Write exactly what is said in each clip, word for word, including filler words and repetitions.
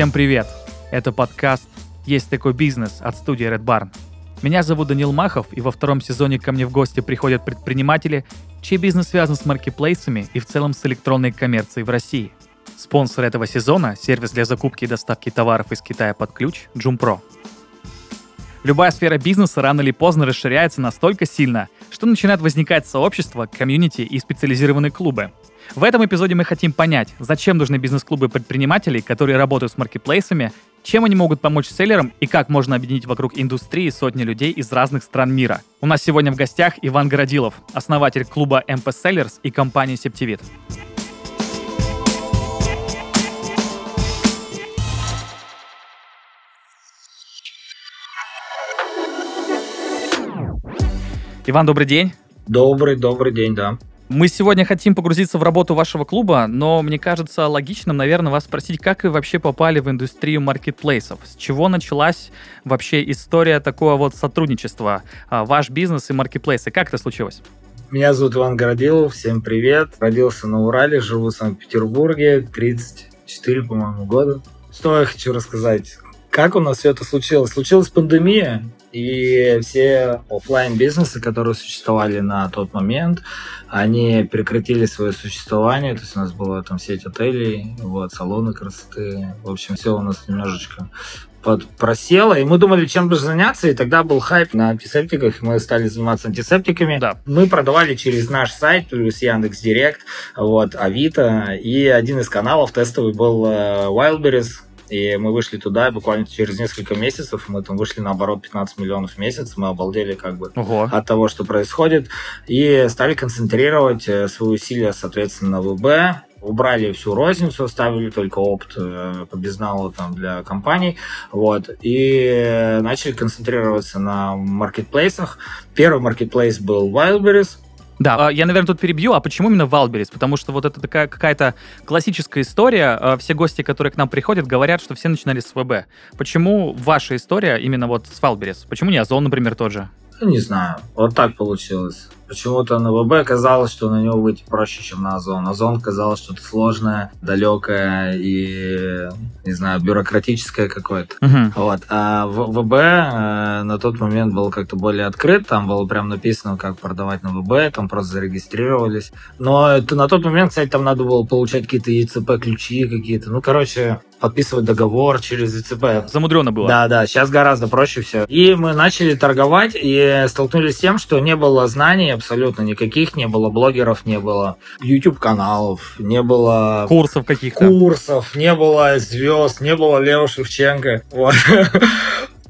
Всем привет! Это подкаст «Есть такой бизнес» от студии Red Barn. Меня зовут Данил Махов, и во втором сезоне ко мне в гости приходят предприниматели, чей бизнес связан с маркетплейсами и в целом с электронной коммерцией в России. Спонсор этого сезона – сервис для закупки и доставки товаров из Китая под ключ JoomPro. Любая сфера бизнеса рано или поздно расширяется настолько сильно, что начинают возникать сообщества, комьюнити и специализированные клубы. В этом эпизоде мы хотим понять, зачем нужны бизнес-клубы предпринимателей, которые работают с маркетплейсами, чем они могут помочь селлерам и как можно объединить вокруг индустрии сотни людей из разных стран мира. У нас сегодня в гостях Иван Городилов, основатель клуба эм пи Sellers и компании Septivit. Иван, добрый день. Добрый, добрый день, да. Мы сегодня хотим погрузиться в работу вашего клуба, но мне кажется логичным, наверное, вас спросить, как вы вообще попали в индустрию маркетплейсов? С чего началась вообще история такого вот сотрудничества? Ваш бизнес и маркетплейсы, как это случилось? Меня зовут Иван Городилов, всем привет. Родился на Урале, живу в Санкт-Петербурге, тридцать четыре, по-моему, года. Что я хочу рассказать? Как у нас все это случилось? Случилась пандемия. И все офлайн-бизнесы, которые существовали на тот момент, они прекратили свое существование. То есть у нас была там сеть отелей, вот, салоны красоты. В общем, все у нас немножечко подпросело. И мы думали, чем же заняться. И тогда был хайп на антисептиках. Мы стали заниматься антисептиками. Да. Мы продавали через наш сайт, плюс Яндекс.Директ, вот, Авито. И один из каналов тестовый был Wildberries. И мы вышли туда, буквально через несколько месяцев мы там вышли на оборот пятнадцать миллионов в месяц. Мы обалдели как бы Ого. от того, что происходит. И стали концентрировать свои усилия, соответственно, на вэ бэ. Убрали всю розницу, оставили только опт по безналу там для компаний. Вот. И начали концентрироваться на маркетплейсах. Первый маркетплейс был Wildberries. Да, я, наверное, тут перебью. А почему именно Wildberries? Потому что вот это такая какая-то классическая история. Все гости, которые к нам приходят, говорят, что все начинали с вэ бэ. Почему ваша история именно вот с Wildberries? Почему не Озон, например, тот же? Не знаю. Вот так получилось. Почему-то на вэ бэ казалось, что на него выйти проще, чем на Озон. Озон казалось что-то сложное, далекое и, не знаю, бюрократическое какое-то. Uh-huh. Вот. А вэ бэ на тот момент был как-то более открыт. Там было прям написано, как продавать на вэ бэ. Там просто зарегистрировались. Но это, на тот момент, кстати, там надо было получать какие-то и цэ пэ-ключи какие-то. Ну, короче, подписывать договор через и цэ пэ. Замудрено было. Да, да. Сейчас гораздо проще все. И мы начали торговать и столкнулись с тем, что не было знаний абсолютно никаких, не было блогеров, не было YouTube-каналов, не было курсов каких-то, курсов, не было звезд, не было Лео Шевченко. Вот.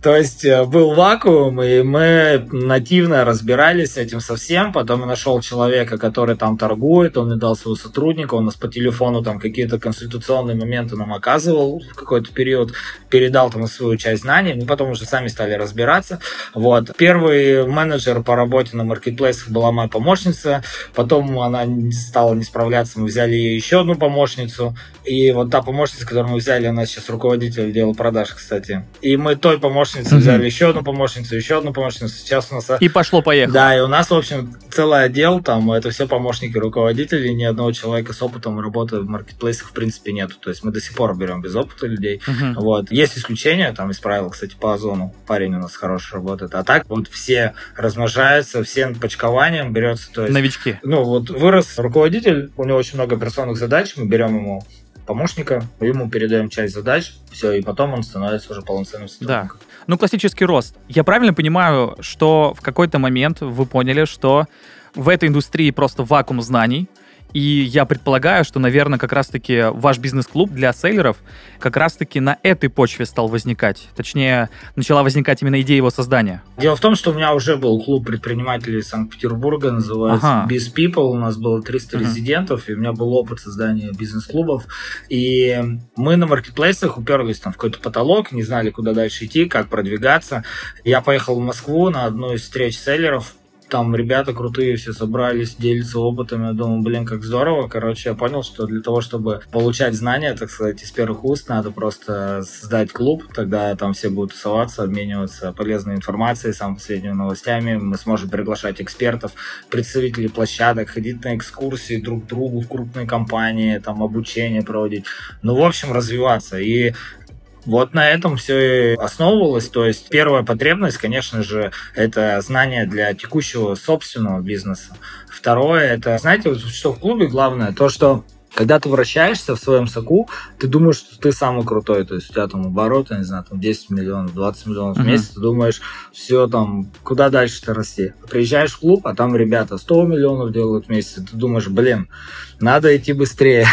То есть был вакуум, и мы нативно разбирались с этим совсем. Потом я нашел человека, который там торгует, он мне дал своего сотрудника, он нас по телефону там какие-то консультационные моменты нам оказывал в какой-то период, передал там свою часть знаний, мы потом уже сами стали разбираться. Вот. Первый менеджер по работе на маркетплейсах была моя помощница, потом она стала не справляться, мы взяли еще одну помощницу, и вот та помощница, которую мы взяли, она сейчас руководитель отдела продаж, кстати. И мы той помощницей взяли mm-hmm. еще одну помощницу, еще одну помощницу. Сейчас у нас... И пошло-поехало. Да, и у нас, в общем, целый отдел, там, это все помощники руководителей, ни одного человека с опытом работы в маркетплейсах, в принципе, нету. То есть мы до сих пор берем без опыта людей. Mm-hmm. Вот. Есть исключения, там, из правил, кстати, по Озону. Парень у нас хороший работает. А так вот все размножаются, все почкованием берется. То есть, новички. Ну, вот вырос руководитель, у него очень много персонных задач, мы берем ему помощника, ему передаем часть задач, все, и потом он становится уже полноценным сотрудником. Да. Ну, классический рост. Я правильно понимаю, что в какой-то момент вы поняли, что в этой индустрии просто вакуум знаний, и я предполагаю, что, наверное, как раз-таки ваш бизнес-клуб для селлеров как раз-таки на этой почве стал возникать. Точнее, начала возникать именно идея его создания. Дело в том, что у меня уже был клуб предпринимателей Санкт-Петербурга, называется ага. Biz People. У нас было триста ага. резидентов, и у меня был опыт создания бизнес-клубов. И мы на маркетплейсах уперлись там в какой-то потолок, не знали, куда дальше идти, как продвигаться. Я поехал в Москву на одну из встреч селлеров. Там ребята крутые все собрались, делятся опытом. Я думал, блин, как здорово. Короче, я понял, что для того, чтобы получать знания, так сказать, из первых уст, надо просто создать клуб. Тогда там все будут тусоваться, обмениваться полезной информацией, самыми последними новостями. Мы сможем приглашать экспертов, представителей площадок, ходить на экскурсии друг к другу в крупные компании, там обучение проводить. Ну, в общем, развиваться. И Вот на этом все и основывалось. То есть первая потребность, конечно же, это знание для текущего собственного бизнеса. Второе, это, знаете, вот что в клубе главное, то, что когда ты вращаешься в своем соку, ты думаешь, что ты самый крутой. То есть у тебя там обороты, не знаю, там десять миллионов, двадцать миллионов в месяц. Uh-huh. Ты думаешь, все там, куда дальше-то расти? Приезжаешь в клуб, а там ребята сто миллионов делают в месяц. Ты думаешь, блин, надо идти быстрее.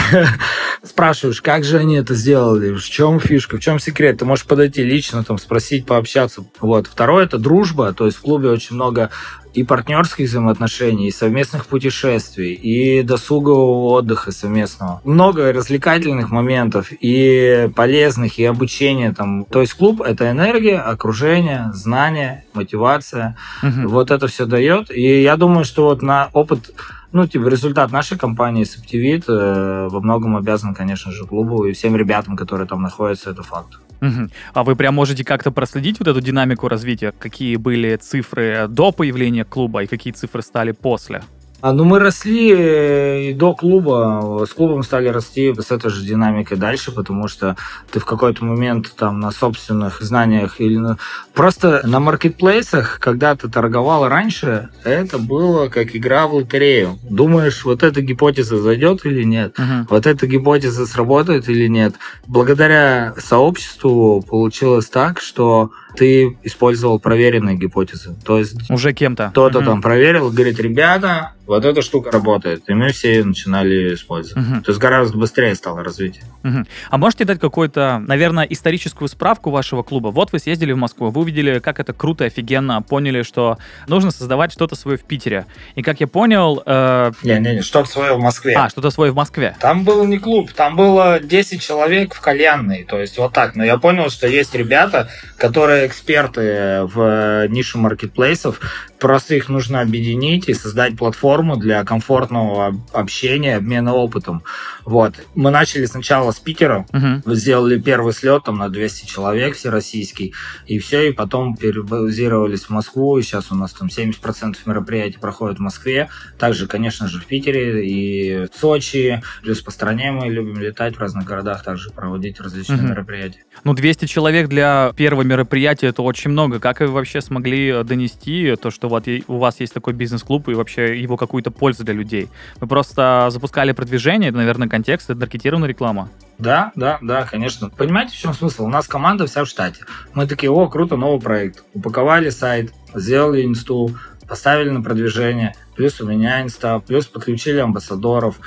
Спрашиваешь, как же они это сделали, в чем фишка, в чем секрет. Ты можешь подойти лично, там, спросить, пообщаться. Вот. Второе – это дружба. То есть в клубе очень много и партнерских взаимоотношений, и совместных путешествий, и досугового отдыха совместного. Много развлекательных моментов, и полезных, и обучения. Там. То есть клуб – это энергия, окружение, знания, мотивация. Угу. Вот это все дает. И я думаю, что вот на опыт... Ну, типа, результат нашей компании Septivit э, во многом обязан, конечно же, клубу и всем ребятам, которые там находятся, это факт. Угу. А вы прям можете как-то проследить вот эту динамику развития? Какие были цифры до появления клуба и какие цифры стали после? А, ну, мы росли и до клуба. С клубом стали расти с этой же динамикой дальше, потому что ты в какой-то момент там на собственных знаниях или на... Просто на маркетплейсах, когда ты торговал раньше, это было как игра в лотерею. Думаешь, вот эта гипотеза зайдет или нет? Uh-huh. Вот эта гипотеза сработает или нет? Благодаря сообществу получилось так, что ты использовал проверенные гипотезы. То есть уже кем-то. Кто-то uh-huh. там проверил, говорит, ребята... Вот эта штука работает, и мы все начинали ее использовать. Uh-huh. То есть гораздо быстрее стало развитие. Uh-huh. А можете дать какую-то, наверное, историческую справку вашего клуба? Вот вы съездили в Москву, вы увидели, как это круто, офигенно, поняли, что нужно создавать что-то свое в Питере. И как я понял... Э... Не-не-не, что-то свое в Москве. А, что-то свое в Москве. Там был не клуб, там было десять человек в кальянной, то есть вот так. Но я понял, что есть ребята, которые эксперты в нише маркетплейсов, просто их нужно объединить и создать платформу для комфортного общения, обмена опытом. Вот. Мы начали сначала с Питера, uh-huh. сделали первый слет там, на двести человек всероссийский, и все, и потом перебазировались в Москву, и сейчас у нас там семьдесят процентов мероприятий проходят в Москве, также, конечно же, в Питере и в Сочи, плюс по стране мы любим летать в разных городах, также проводить различные uh-huh. мероприятия. Ну, двести человек для первого мероприятия — это очень много. Как вы вообще смогли донести то, что вот у вас есть такой бизнес-клуб и вообще его какую-то пользу для людей? Вы просто запускали продвижение, это, наверное, контекст, это таргетированная реклама. Да, да, да, конечно. Понимаете, в чем смысл? У нас команда вся в штате. Мы такие, о, круто, новый проект. Упаковали сайт, сделали инсту, поставили на продвижение, плюс у меня инста, плюс подключили амбассадоров.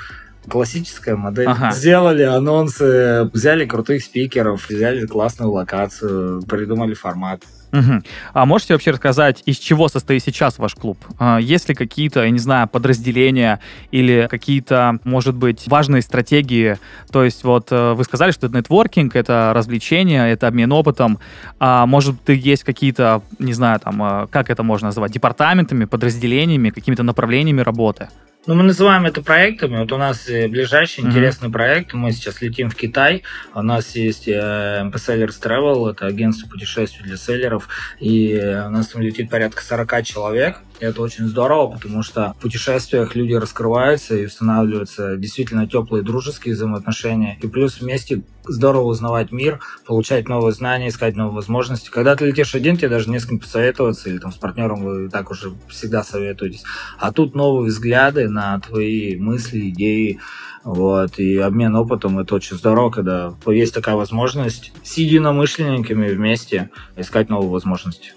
Классическая модель. Ага. Сделали анонсы, взяли крутых спикеров, взяли классную локацию, придумали формат. Угу. А можете вообще рассказать, из чего состоит сейчас ваш клуб? Есть ли какие-то, я не знаю, подразделения или какие-то, может быть, важные стратегии? То есть вот вы сказали, что это нетворкинг, это развлечение, это обмен опытом. А может, есть какие-то, не знаю, там, как это можно назвать, департаментами, подразделениями, какими-то направлениями работы? Ну, мы называем это проектами. Вот у нас ближайший mm-hmm. интересный проект. Мы сейчас летим в Китай. У нас есть эм пи Sellers Travel, это агентство путешествий для селлеров. И у нас там летит порядка сорок человек. И это очень здорово, потому что в путешествиях люди раскрываются и устанавливаются действительно теплые дружеские взаимоотношения. И плюс вместе здорово узнавать мир, получать новые знания, искать новые возможности. Когда ты летишь один, тебе даже не с кем посоветоваться, или там с партнером вы так уже всегда советуетесь. А тут новые взгляды на твои мысли, идеи. Вот, и обмен опытом — это очень здорово, когда есть такая возможность с единомышленниками вместе искать новые возможности.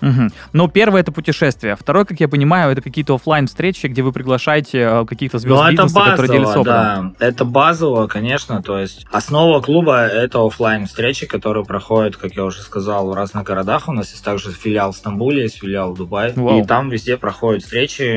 Угу. Ну, первое — это путешествие. Второе, как я понимаю, это какие-то офлайн-встречи, где вы приглашаете каких-то звезд бизнеса, которые делятся опытом. Да, это базово, конечно. То есть основа клуба — это офлайн-встречи, которые проходят, как я уже сказал, в разных городах. У нас есть также филиал в Стамбуле, есть филиал в Дубае. Wow. И там везде проходят встречи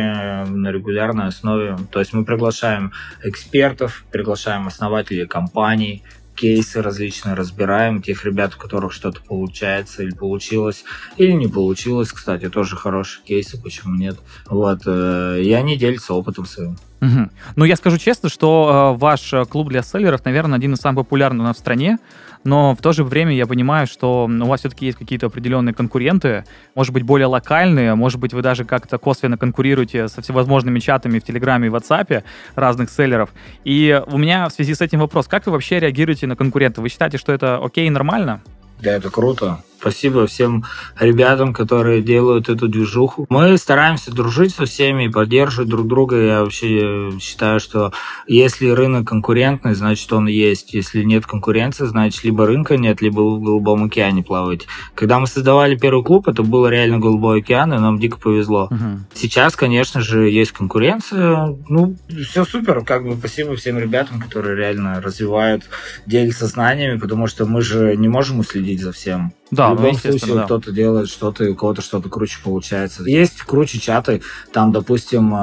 на регулярной основе. То есть мы приглашаем экспертов, приглашаем основателей компаний, кейсы различные разбираем, тех ребят, у которых что-то получается или получилось, или не получилось, кстати, тоже хорошие кейсы, почему нет. Вот, и они делятся опытом своим. Угу. Ну, я скажу честно, что э, ваш клуб для селлеров, наверное, один из самых популярных у нас в стране, но в то же время я понимаю, что у вас все-таки есть какие-то определенные конкуренты, может быть, более локальные, может быть, вы даже как-то косвенно конкурируете со всевозможными чатами в Телеграме и WhatsApp разных селлеров. И у меня в связи с этим вопрос, как вы вообще реагируете на конкурентов? Вы считаете, что это окей, нормально? Да, это круто. Спасибо всем ребятам, которые делают эту движуху. Мы стараемся дружить со всеми и поддерживать друг друга. Я вообще считаю, что если рынок конкурентный, значит он есть. Если нет конкуренции, значит либо рынка нет, либо в голубом океане плавать. Когда мы создавали первый клуб, это был реально голубой океан, и нам дико повезло. Угу. Сейчас, конечно же, есть конкуренция. Ну, все супер. Как бы спасибо всем ребятам, которые реально развивают, делятся знаниями, потому что мы же не можем уследить за всем. Да, в любом случае, да. Кто-то делает что-то, и у кого-то что-то круче получается. Есть круче чаты, там, допустим,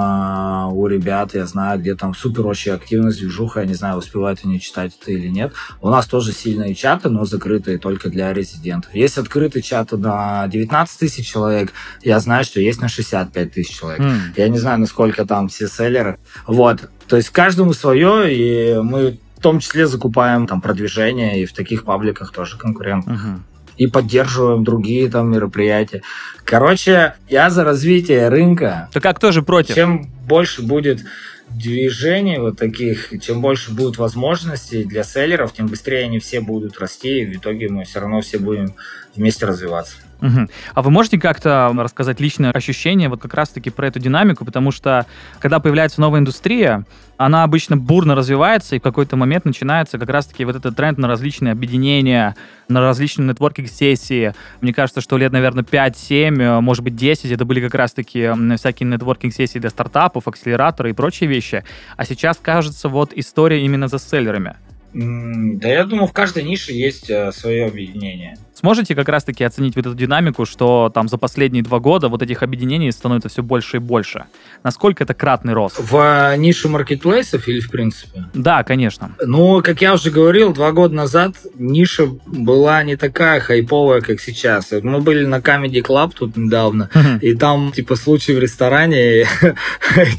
у ребят, я знаю, где там супер вообще активность, движуха, я не знаю, успевают они читать это или нет. У нас тоже сильные чаты, но закрытые только для резидентов. Есть открытые чаты на девятнадцать тысяч человек, я знаю, что есть на шестьдесят пять тысяч человек. Mm. Я не знаю, насколько там все селлеры. Вот, то есть каждому свое, и мы в том числе закупаем там продвижение, и в таких пабликах тоже конкурентных. Uh-huh. И поддерживаем другие там мероприятия. Короче, я за развитие рынка. Так как тоже против? Чем больше будет движений вот таких, чем больше будет возможностей для селлеров, тем быстрее они все будут расти, и в итоге мы все равно все будем вместе развиваться. Угу. А вы можете как-то рассказать личное ощущение вот как раз-таки про эту динамику? Потому что, когда появляется новая индустрия, она обычно бурно развивается, и в какой-то момент начинается как раз-таки вот этот тренд на различные объединения, на различные нетворкинг-сессии. Мне кажется, что лет, наверное, пять-семь, может быть, десять, это были как раз-таки всякие нетворкинг-сессии для стартапов, акселераторы и прочие вещи. А сейчас, кажется, вот история именно за селлерами. Да, я думаю, в каждой нише есть свое объединение. Сможете как раз-таки оценить вот эту динамику, что там за последние два года вот этих объединений становится все больше и больше? Насколько это кратный рост? В нише маркетплейсов или в принципе? Да, конечно. Ну, как я уже говорил, два года назад ниша была не такая хайповая, как сейчас. Мы были на Comedy Club тут недавно, и там типа случай в ресторане, и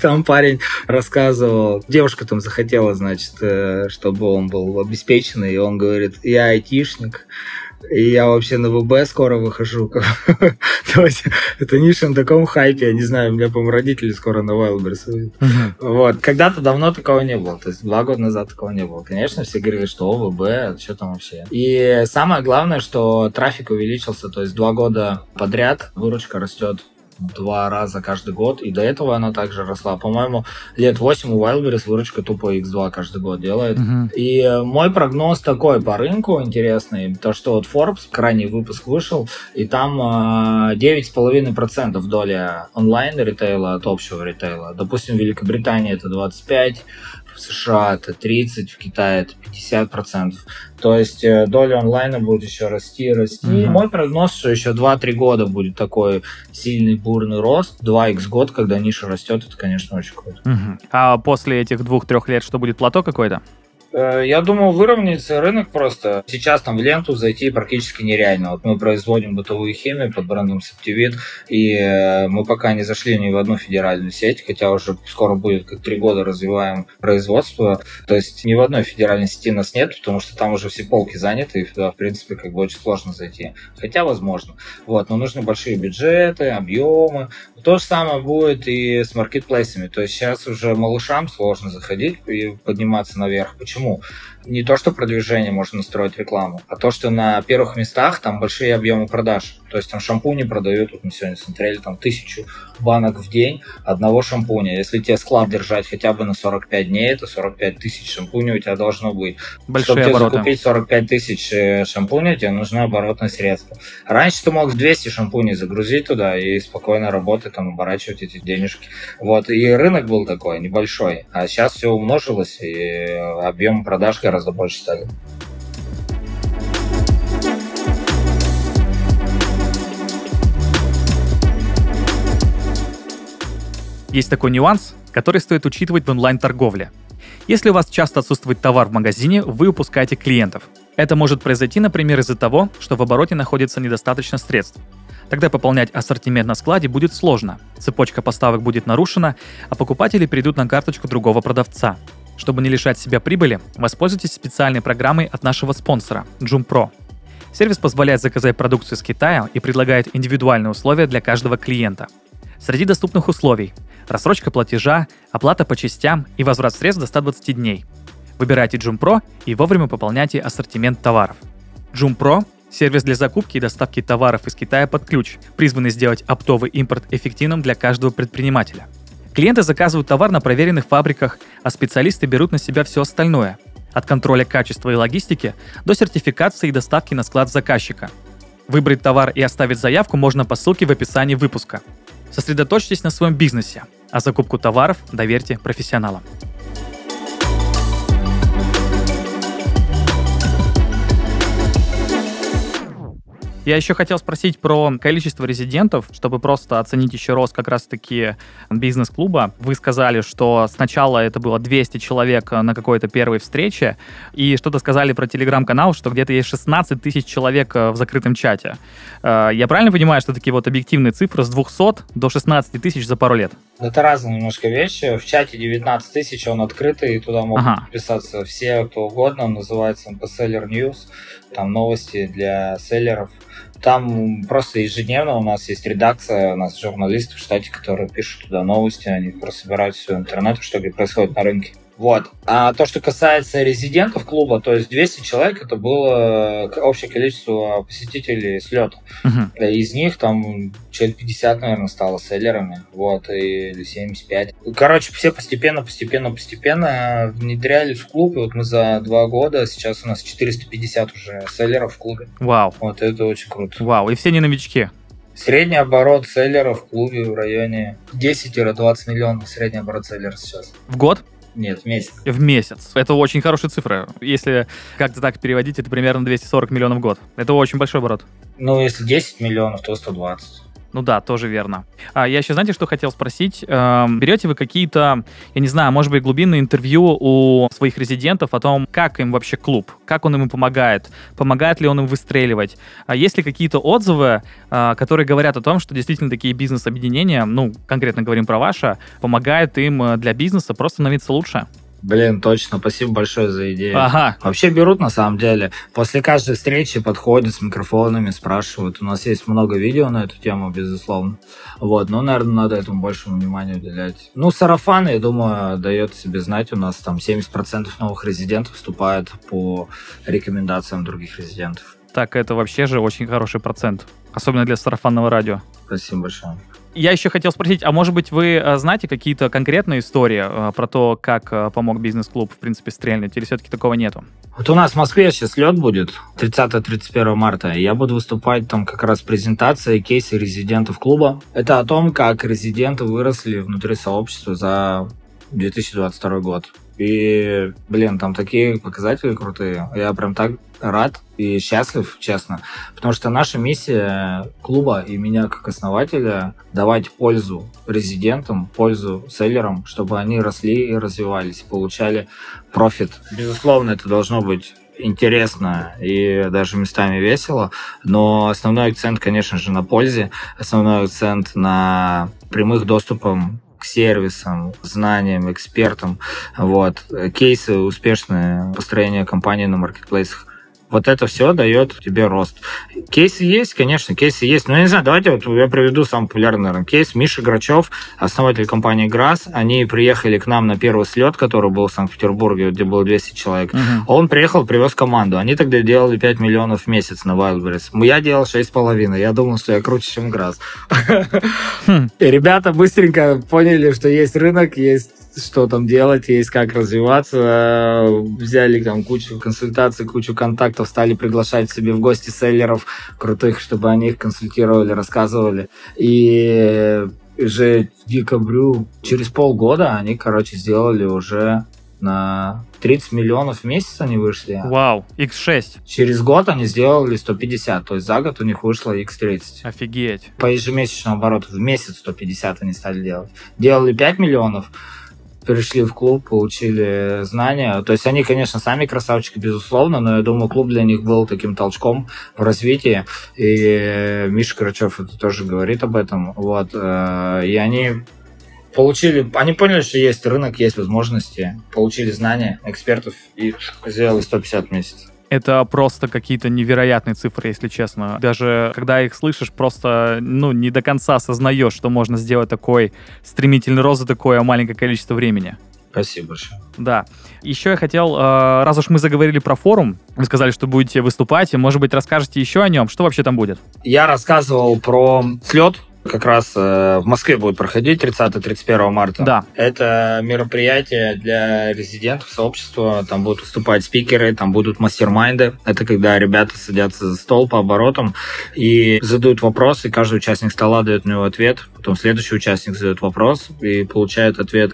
там парень рассказывал, девушка там захотела, значит, чтобы он был обеспеченный, и он говорит, я айтишник, и я вообще на ВБ скоро выхожу. То есть это ниша на таком хайпе, я не знаю, у меня, по-моему, родители скоро на Wildberries. Вот. Когда-то давно такого не было, то есть два года назад такого не было. Конечно, все говорили, что о, ВБ, что там вообще. И самое главное, что трафик увеличился, то есть два года подряд выручка растет два раза каждый год, и до этого она также росла. По-моему, лет восемь у Wildberries выручка тупо икс два каждый год делает. Uh-huh. И мой прогноз такой по рынку интересный, то что вот Forbes, крайний выпуск вышел, и там э, девять целых пять десятых процента доля онлайн-ритейла от общего ритейла. Допустим, в Великобритании это двадцать пять процентов, в США это тридцать процентов, в Китае это пятьдесят процентов. То есть доля онлайна будет еще расти и расти. Mm-hmm. Мой прогноз, что еще два-три года будет такой сильный бурный рост. два икс год, когда ниша растет, это, конечно, очень круто. Mm-hmm. А после этих двух-трех лет что, будет плато какое-то? Я думаю, выровняется рынок просто. Сейчас там в ленту зайти практически нереально. Вот мы производим бытовую химию под брендом Septivit, и мы пока не зашли ни в одну федеральную сеть, хотя уже скоро будет как три года развиваем производство. То есть ни в одной федеральной сети нас нет, потому что там уже все полки заняты, и туда, в принципе, как бы очень сложно зайти. Хотя возможно. Вот, но нужны большие бюджеты, объемы. То же самое будет и с маркетплейсами. То есть сейчас уже малышам сложно заходить и подниматься наверх. Почему? Не то, что продвижение можно настроить рекламу, а то, что на первых местах там большие объемы продаж. То есть там шампуни продают, вот мы сегодня смотрели, там тысячу банок в день одного шампуня. Если тебе склад держать хотя бы на сорок пять дней, это сорок пять тысяч шампуней у тебя должно быть. Большие Чтобы обороты. Тебе закупить сорок пять тысяч шампуней, тебе нужны оборотные средства. Раньше ты мог двести шампуней загрузить туда и спокойно работать, там, оборачивать эти денежки. Вот, и рынок был такой, небольшой. А сейчас все умножилось, и объем продаж гораздо больше стали. Есть такой нюанс, который стоит учитывать в онлайн-торговле. Если у вас часто отсутствует товар в магазине, вы упускаете клиентов. Это может произойти, например, из-за того, что в обороте находится недостаточно средств. Тогда пополнять ассортимент на складе будет сложно, цепочка поставок будет нарушена, а покупатели перейдут на карточку другого продавца. Чтобы не лишать себя прибыли, воспользуйтесь специальной программой от нашего спонсора JoomPro. Сервис позволяет заказать продукцию из Китая и предлагает индивидуальные условия для каждого клиента. Среди доступных условий – рассрочка платежа, оплата по частям и возврат средств до ста двадцати дней. Выбирайте JoomPro и вовремя пополняйте ассортимент товаров. JoomPro – сервис для закупки и доставки товаров из Китая под ключ, призванный сделать оптовый импорт эффективным для каждого предпринимателя. Клиенты заказывают товар на проверенных фабриках, а специалисты берут на себя все остальное – от контроля качества и логистики до сертификации и доставки на склад заказчика. Выбрать товар и оставить заявку можно по ссылке в описании выпуска. Сосредоточьтесь на своем бизнесе, а закупку товаров доверьте профессионалам. Я еще хотел спросить про количество резидентов, чтобы просто оценить еще рост как раз-таки бизнес-клуба. Вы сказали, что сначала это было двести человек на какой-то первой встрече, и что-то сказали про телеграм-канал, что где-то есть шестнадцать тысяч человек в закрытом чате. Я правильно понимаю, что такие вот объективные цифры с двухсот до шестнадцати тысяч за пару лет? Это разные немножко вещи. В чате девятнадцать тысяч, он открытый, и туда могут ага. подписаться все, кто угодно. Он называется эм пи Seller News, там новости для селлеров. Там просто ежедневно у нас есть редакция, у нас журналисты в штате, которые пишут туда новости, они просто собирают всю интернет, что происходит на рынке. Вот. А то, что касается резидентов клуба, то есть двести человек, это было общее количество посетителей слета. Uh-huh. Из них там человек пятьдесят, наверное, стало селлерами, вот, или семьдесят пять. Короче, все постепенно, постепенно, постепенно внедрялись в клуб, и вот мы за два года, сейчас у нас четыреста пятьдесят уже селлеров в клубе. Вау. Вот, это очень круто. Вау, и все не новички. Средний оборот селлера в клубе в районе десять-двадцать миллионов, средний оборот селлера сейчас. В год? Нет, в месяц. В месяц. Это очень хорошая цифра. Если как-то так переводить, это примерно двести сорок миллионов в год. Это очень большой оборот. Ну, если десять миллионов, то сто двадцать. Ну да, тоже верно. А я еще, знаете, что хотел спросить? Берете вы какие-то, я не знаю, может быть, глубинные интервью у своих резидентов о том, как им вообще клуб, как он им помогает, помогает ли он им выстреливать? А есть ли какие-то отзывы, которые говорят о том, что действительно такие бизнес-объединения, ну, конкретно говорим про ваше, помогают им для бизнеса просто становиться лучше? Блин, точно, спасибо большое за идею. Ага. Вообще берут, на самом деле. После каждой встречи подходят с микрофонами, спрашивают. У нас есть много видео на эту тему, безусловно. Вот, но, наверное, надо этому больше внимания уделять. Ну, сарафан, я думаю, дает себе знать. У нас там семьдесят процентов новых резидентов вступают по рекомендациям других резидентов. Так, это вообще же очень хороший процент. Особенно для сарафанного радио. Спасибо большое. Я еще хотел спросить, а может быть, вы знаете какие-то конкретные истории про то, как помог бизнес-клуб, в принципе, стрельнуть, или все-таки такого нету? Вот у нас в Москве сейчас лед будет тридцатого-тридцать первого марта. Я буду выступать там как раз презентация кейсы резидентов клуба. Это о том, как резиденты выросли внутри сообщества за две тысячи двадцать второй год. И, блин, там такие показатели крутые. Я прям так рад и счастлив, честно. Потому что наша миссия клуба и меня как основателя давать пользу резидентам, пользу селлерам, чтобы они росли и развивались, получали профит. Безусловно, это должно быть интересно и даже местами весело, но основной акцент, конечно же, на пользе, основной акцент на прямых доступах к сервисам, знаниям, экспертам, вот, кейсы успешные, построение компании на маркетплейсах. Вот это все дает тебе рост. Кейсы есть, конечно, кейсы есть. Но я не знаю, давайте вот я приведу самый популярный, наверное, кейс. Миша Грачев, основатель компании ГРАСС, они приехали к нам на первый слет, который был в Санкт-Петербурге, где было двести человек. Угу. Он приехал, привез команду. Они тогда делали пять миллионов в месяц на Wildberries. Я делал шесть с половиной. Я думал, что я круче, чем ГРАСС. Ребята быстренько поняли, что есть рынок, есть что там делать, есть как развиваться. Взяли там кучу консультаций, кучу контактов, стали приглашать себе в гости селлеров крутых, чтобы они их консультировали, рассказывали. И уже в декабрю, через полгода они, короче, сделали уже на тридцать миллионов в месяц они вышли. Вау, икс шесть. Через год они сделали сто пятьдесят, то есть за год у них вышло икс тридцать. Офигеть. По ежемесячному обороту в месяц сто пятьдесят они стали делать. Делали пять миллионов, пришли в клуб, получили знания. То есть они, конечно, сами красавчики, безусловно, но я думаю, клуб для них был таким толчком в развитии. И Миша Грачев это тоже говорит об этом. Вот. И они получили, они поняли, что есть рынок, есть возможности, получили знания экспертов и сделали сто пятьдесят в месяц. Это просто какие-то невероятные цифры, если честно. Даже когда их слышишь, просто ну, не до конца осознаешь, что можно сделать такой стремительный рост, такое маленькое количество времени. Спасибо большое. Да. Еще я хотел, раз уж мы заговорили про форум, вы сказали, что будете выступать, и, может быть, расскажете еще о нем. Что вообще там будет? Я рассказывал про слет. Как раз в Москве будет проходить тридцатого-тридцать первого марта. Да. Это мероприятие для резидентов сообщества. Там будут выступать спикеры, там будут мастер-майнды. Это когда ребята садятся за стол по оборотам и задают вопрос, и каждый участник стола дает на него ответ. Потом следующий участник задает вопрос и получает ответ.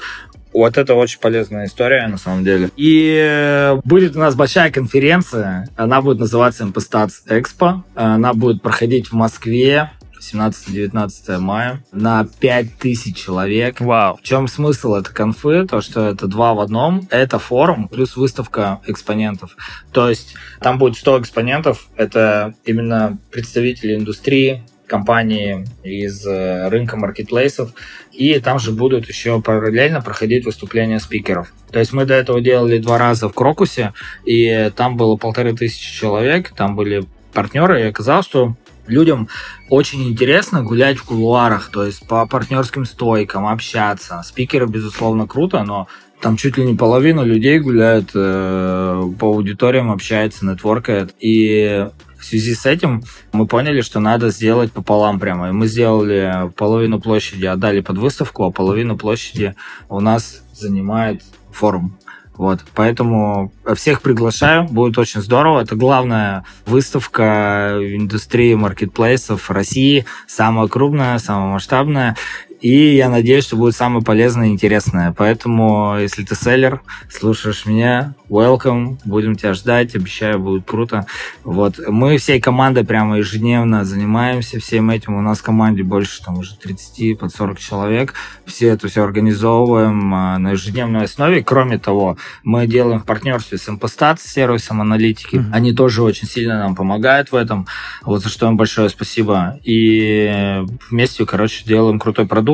Вот это очень полезная история, на самом деле. И будет у нас большая конференция. Она будет называться эм пи статс Экспо. Она будет проходить в Москве семнадцатого-девятнадцатого мая на пять тысяч человек. Вау. В чем смысл этой конфы? То, что это два в одном. Это форум плюс выставка экспонентов. То есть там будет сто экспонентов. Это именно представители индустрии, компании из рынка маркетплейсов. И там же будут еще параллельно проходить выступления спикеров. То есть мы до этого делали два раза в Крокусе, и там было полторы тысячи человек. Там были партнеры, и оказалось, что людям очень интересно гулять в кулуарах, то есть по партнерским стойкам, общаться. Спикеры, безусловно, круто, но там чуть ли не половина людей гуляют э, по аудиториям, общаются, нетворкают. И в связи с этим мы поняли, что надо сделать пополам прямо. И мы сделали половину площади, отдали под выставку, а половину площади у нас занимает форум. Вот, поэтому всех приглашаю, будет очень здорово. Это главная выставка в индустрии маркетплейсов России, самая крупная, самая масштабная, и я надеюсь, что будет самое полезное и интересное. Поэтому, если ты селлер, слушаешь меня, welcome, будем тебя ждать, обещаю, будет круто. Вот, мы всей командой прямо ежедневно занимаемся всем этим, у нас в команде больше там уже тридцать, под сорок человек, все это все организовываем на ежедневной основе. Кроме того, мы делаем в партнерстве с MPStats, с сервисом аналитики. Mm-hmm. Они тоже очень сильно нам помогают в этом, вот за что им большое спасибо. И вместе, короче, делаем крутой продукт.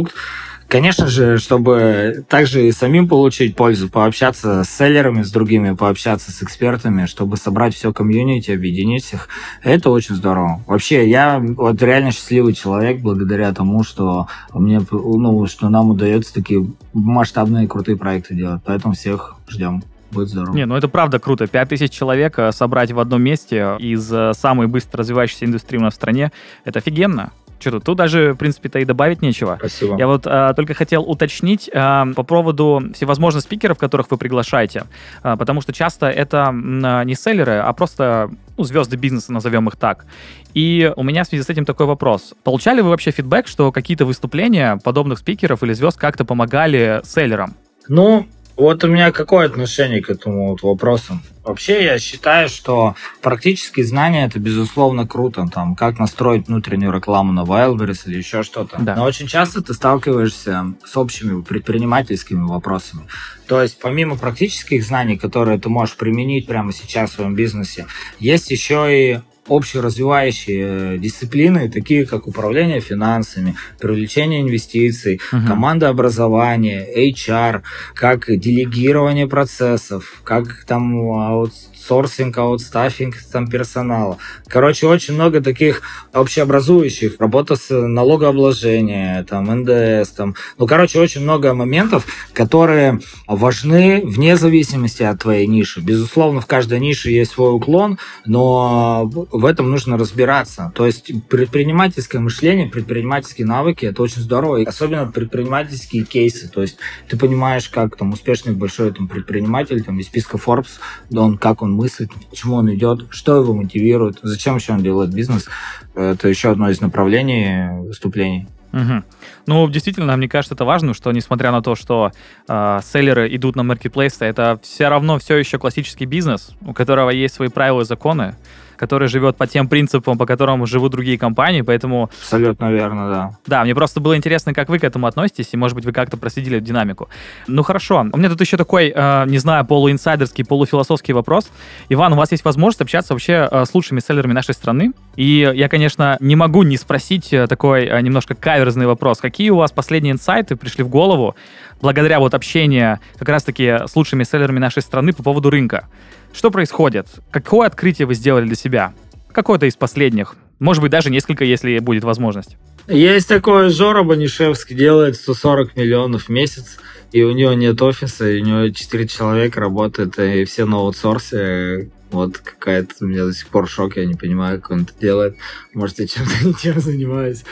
Конечно же, чтобы также и самим получить пользу, пообщаться с селлерами, с другими, пообщаться с экспертами, чтобы собрать все комьюнити, объединить их, это очень здорово. Вообще, я вот реально счастливый человек благодаря тому, что мне, ну, что нам удается такие масштабные крутые проекты делать. Поэтому всех ждем. Будет здорово. Не, ну это правда круто. пять тысяч человек собрать в одном месте из самой быстро развивающейся индустрии у нас в стране, это офигенно. Что-то тут даже, в принципе-то, и добавить нечего. Спасибо. Я вот а, только хотел уточнить а, по поводу всевозможных спикеров, которых вы приглашаете, а, потому что часто это а, не селлеры, а просто ну, звезды бизнеса, назовем их так. И у меня в связи с этим такой вопрос. Получали вы вообще фидбэк, что какие-то выступления подобных спикеров или звезд как-то помогали селлерам? Ну, вот у меня какое отношение к этому вот вопросу? Вообще, я считаю, что практические знания – это, безусловно, круто. Там, как настроить внутреннюю рекламу на Wildberries или еще что-то. Да. Но очень часто ты сталкиваешься с общими предпринимательскими вопросами. То есть, помимо практических знаний, которые ты можешь применить прямо сейчас в своем бизнесе, есть еще и общеразвивающие дисциплины, такие как управление финансами, привлечение инвестиций, uh-huh. командообразование, эйч ар, как делегирование процессов, как там аутсорсинг, аутстаффинг там, персонала. Короче, очень много таких общеобразующих. Работа с налогообложением, там, эн дэ эс. Там. Ну, короче, очень много моментов, которые важны вне зависимости от твоей ниши. Безусловно, в каждой нише есть свой уклон, но в этом нужно разбираться. То есть предпринимательское мышление, предпринимательские навыки, это очень здорово. И особенно предпринимательские кейсы. То есть ты понимаешь, как там успешный большой там, предприниматель там, из списка Forbes, он, как он мыслит, почему он идет, что его мотивирует, зачем еще он делает бизнес. Это еще одно из направлений выступлений. Угу. Ну, действительно, мне кажется, это важно, что несмотря на то, что э, селлеры идут на маркетплейсы, это все равно все еще классический бизнес, у которого есть свои правила и законы. который живет по тем принципам, по которым живут другие компании, поэтому... Абсолютно верно, да. Да, мне просто было интересно, как вы к этому относитесь, и, может быть, вы как-то проследили эту динамику. Ну, хорошо. У меня тут еще такой, э, не знаю, полуинсайдерский, полуфилософский вопрос. Иван, у вас есть возможность общаться вообще э, с лучшими селлерами нашей страны, и я, конечно, не могу не спросить такой э, немножко каверзный вопрос. Какие у вас последние инсайты пришли в голову благодаря вот общению как раз-таки с лучшими селлерами нашей страны по поводу рынка? Что происходит? Какое открытие вы сделали для себя? Какое-то из последних. Может быть, даже несколько, если будет возможность. Есть такой Жора Банишевский, делает сто сорок миллионов в месяц, и у него нет офиса, и у него четыре человека работает, и все на аутсорсе. Вот какая-то у меня до сих пор шок, я не понимаю, как он это делает. Может, я чем-то не тем занимаюсь.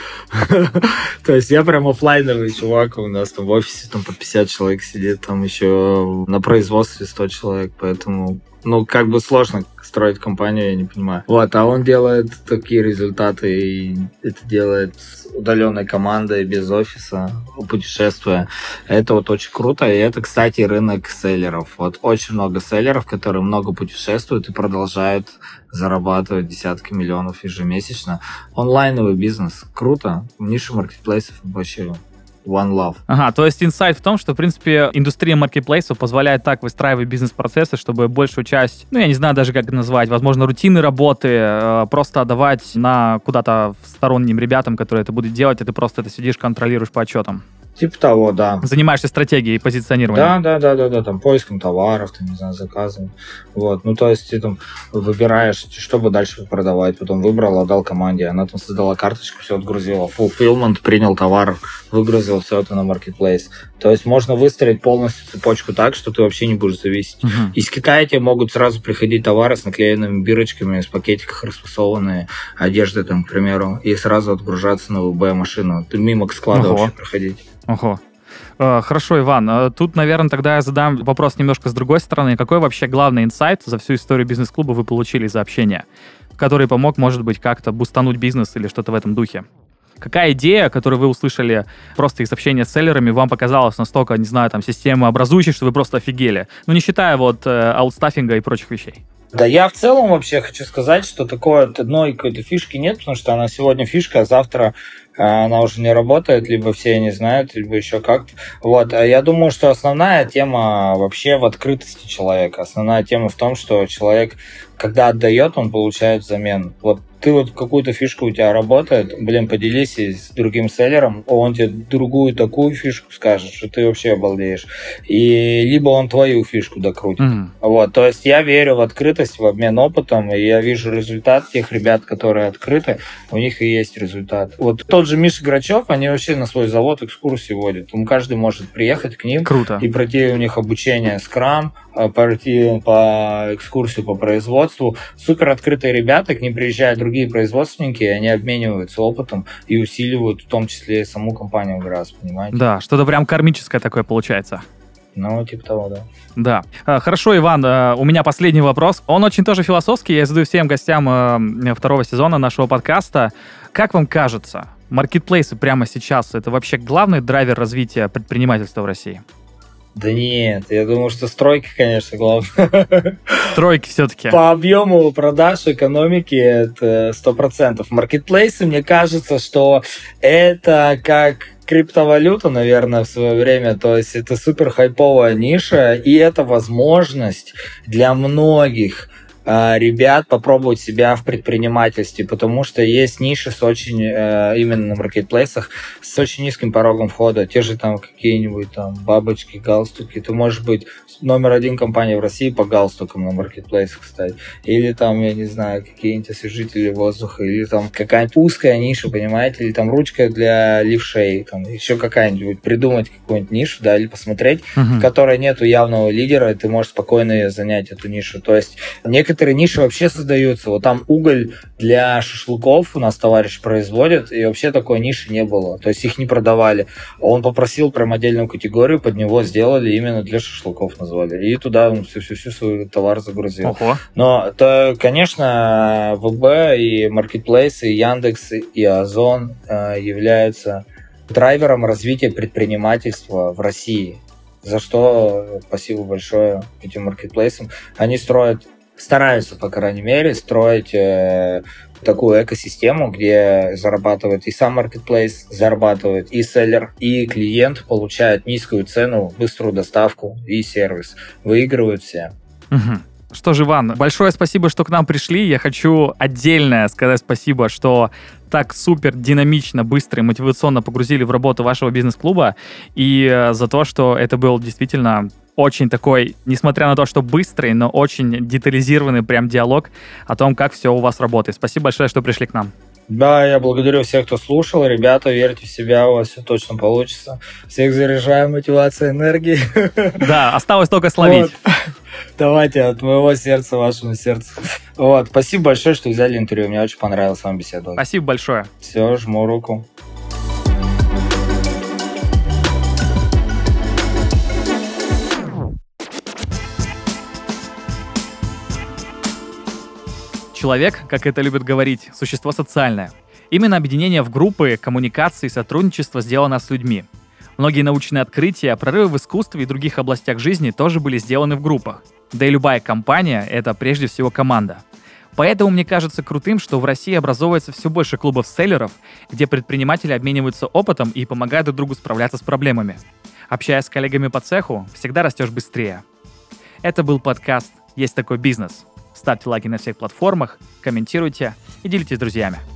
То есть я прям офлайновый чувак, у нас там в офисе там по пятьдесят человек сидит, там еще на производстве сто человек, поэтому... Ну, как бы сложно строить компанию, я не понимаю. Вот, а он делает такие результаты, и это делает с удаленной командой, без офиса, путешествуя. Это вот очень круто, и это, кстати, рынок селлеров. Вот очень много селлеров, которые много путешествуют и продолжают зарабатывать десятки миллионов ежемесячно. Онлайновый бизнес, круто, в нише маркетплейсов вообще... One love. Ага, то есть инсайт в том, что, в принципе, индустрия маркетплейсов позволяет так выстраивать бизнес-процессы, чтобы большую часть, ну, я не знаю даже, как это назвать, возможно, рутины работы, просто отдавать на куда-то сторонним ребятам, которые это будут делать, и ты просто это сидишь, контролируешь по отчетам. Типа того, да. Занимаешься стратегией и позиционированием. Да, да, да, да, да, там, поиском товаров, там, не знаю, заказом. Вот, ну, то есть ты там выбираешь, что бы дальше продавать, потом выбрал, отдал команде, она там создала карточку, все отгрузила, fulfillment, принял товар, выгрузил все это на marketplace. То есть можно выстроить полностью цепочку так, что ты вообще не будешь зависеть. Uh-huh. Из Китая тебе могут сразу приходить товары с наклеенными бирочками, с пакетиках распасованные, одежды там, к примеру, и сразу отгружаться на ВБ-машину. Ты мимо к складу uh-huh. вообще проходить. Ого. Хорошо, Иван. Тут, наверное, тогда я задам вопрос немножко с другой стороны. Какой вообще главный инсайт за всю историю бизнес-клуба вы получили из-за общения, который помог, может быть, как-то бустануть бизнес или что-то в этом духе? Какая идея, которую вы услышали просто из общения с селлерами, вам показалась настолько, не знаю, там, системообразующей, что вы просто офигели? Ну, не считая вот аутстаффинга и прочих вещей. Да, я в целом вообще хочу сказать, что такой одной какой-то фишки нет, потому что она сегодня фишка, а завтра она уже не работает, либо все не знают, либо еще как-то. Вот. Я думаю, что основная тема вообще в открытости человека. Основная тема в том, что человек, когда отдает, он получает взамен. Вот ты вот какую-то фишку у тебя работает, блин, поделись с другим селлером, он тебе другую такую фишку скажет, что ты вообще обалдеешь. И либо он твою фишку докрутит. Mm-hmm. Вот. То есть я верю в открытость, в обмен опытом, и я вижу результат тех ребят, которые открыты, у них и есть результат. Вот тот же Миша Грачев, они вообще на свой завод экскурсии водят. Он, каждый может приехать к ним. Круто. И пройти у них обучение скрам, пройти по экскурсии по производству. Супер открытые ребята, к ним приезжают другие производственники, и они обмениваются опытом и усиливают в том числе и саму компанию ГРАСС, понимаете? Да, что-то прям кармическое такое получается. Ну, типа того, да. Да. Хорошо, Иван, у меня последний вопрос. Он очень тоже философский, я задаю всем гостям второго сезона нашего подкаста. Как вам кажется, маркетплейсы прямо сейчас — это вообще главный драйвер развития предпринимательства в России? Да нет, я думаю, что стройки, конечно, главное. Стройки все-таки. По объему продаж, экономики это сто процентов. Маркетплейсы, мне кажется, что это как криптовалюта, наверное, в свое время. То есть это супер хайповая ниша, и это возможность для многих ребят попробовать себя в предпринимательстве, потому что есть ниши с очень, именно на маркетплейсах, с очень низким порогом входа. Те же там какие-нибудь там бабочки, галстуки. Ты можешь быть номер один компания в России по галстукам на маркетплейсах, кстати. Или там, я не знаю, какие-нибудь освежители воздуха, или там какая-нибудь узкая ниша, понимаете, или там ручка для левшей, там еще какая-нибудь, придумать какую-нибудь нишу, да, или посмотреть, uh-huh. в которой нету явного лидера, и ты можешь спокойно ее занять, эту нишу. То есть некоторые Некоторые ниши вообще создаются. Вот там уголь для шашлыков у нас товарищ производит, и вообще такой ниши не было. То есть их не продавали. Он попросил прям отдельную категорию, под него сделали, именно для шашлыков назвали. И туда он всю-всю-всю свой товар загрузил. Ого. Но, то, конечно, ВБ и Marketplace, и Яндекс, и Озон являются драйвером развития предпринимательства в России. За что спасибо большое этим маркетплейсам. Они строят стараются, по крайней мере, строить э, такую экосистему, где зарабатывает и сам маркетплейс, зарабатывает и селлер, и клиент получает низкую цену, быструю доставку и сервис. Выигрывают все. Угу. Что же, Иван, большое спасибо, что к нам пришли. Я хочу отдельно сказать спасибо, что так супер динамично, быстро и мотивационно погрузили в работу вашего бизнес-клуба. И за то, что это был действительно очень такой, несмотря на то, что быстрый, но очень детализированный прям диалог о том, как все у вас работает. Спасибо большое, что пришли к нам. Да, я благодарю всех, кто слушал. Ребята, верьте в себя, у вас все точно получится. Всех заряжаем мотивацией, энергией. Да, осталось только словить. Вот. Давайте от моего сердца вашему сердцу. Вот, спасибо большое, что взяли интервью. Мне очень понравилось с вами беседовать. Спасибо большое. Все, жму руку. Человек, как это любят говорить, существо социальное. Именно объединение в группы, коммуникации и сотрудничество сделало нас людьми. Многие научные открытия, прорывы в искусстве и других областях жизни тоже были сделаны в группах. Да и любая компания — это прежде всего команда. Поэтому мне кажется крутым, что в России образовывается все больше клубов селлеров, где предприниматели обмениваются опытом и помогают друг другу справляться с проблемами. Общаясь с коллегами по цеху, всегда растешь быстрее. Это был подкаст «Есть такой бизнес». Ставьте лайки на всех платформах, комментируйте и делитесь с друзьями.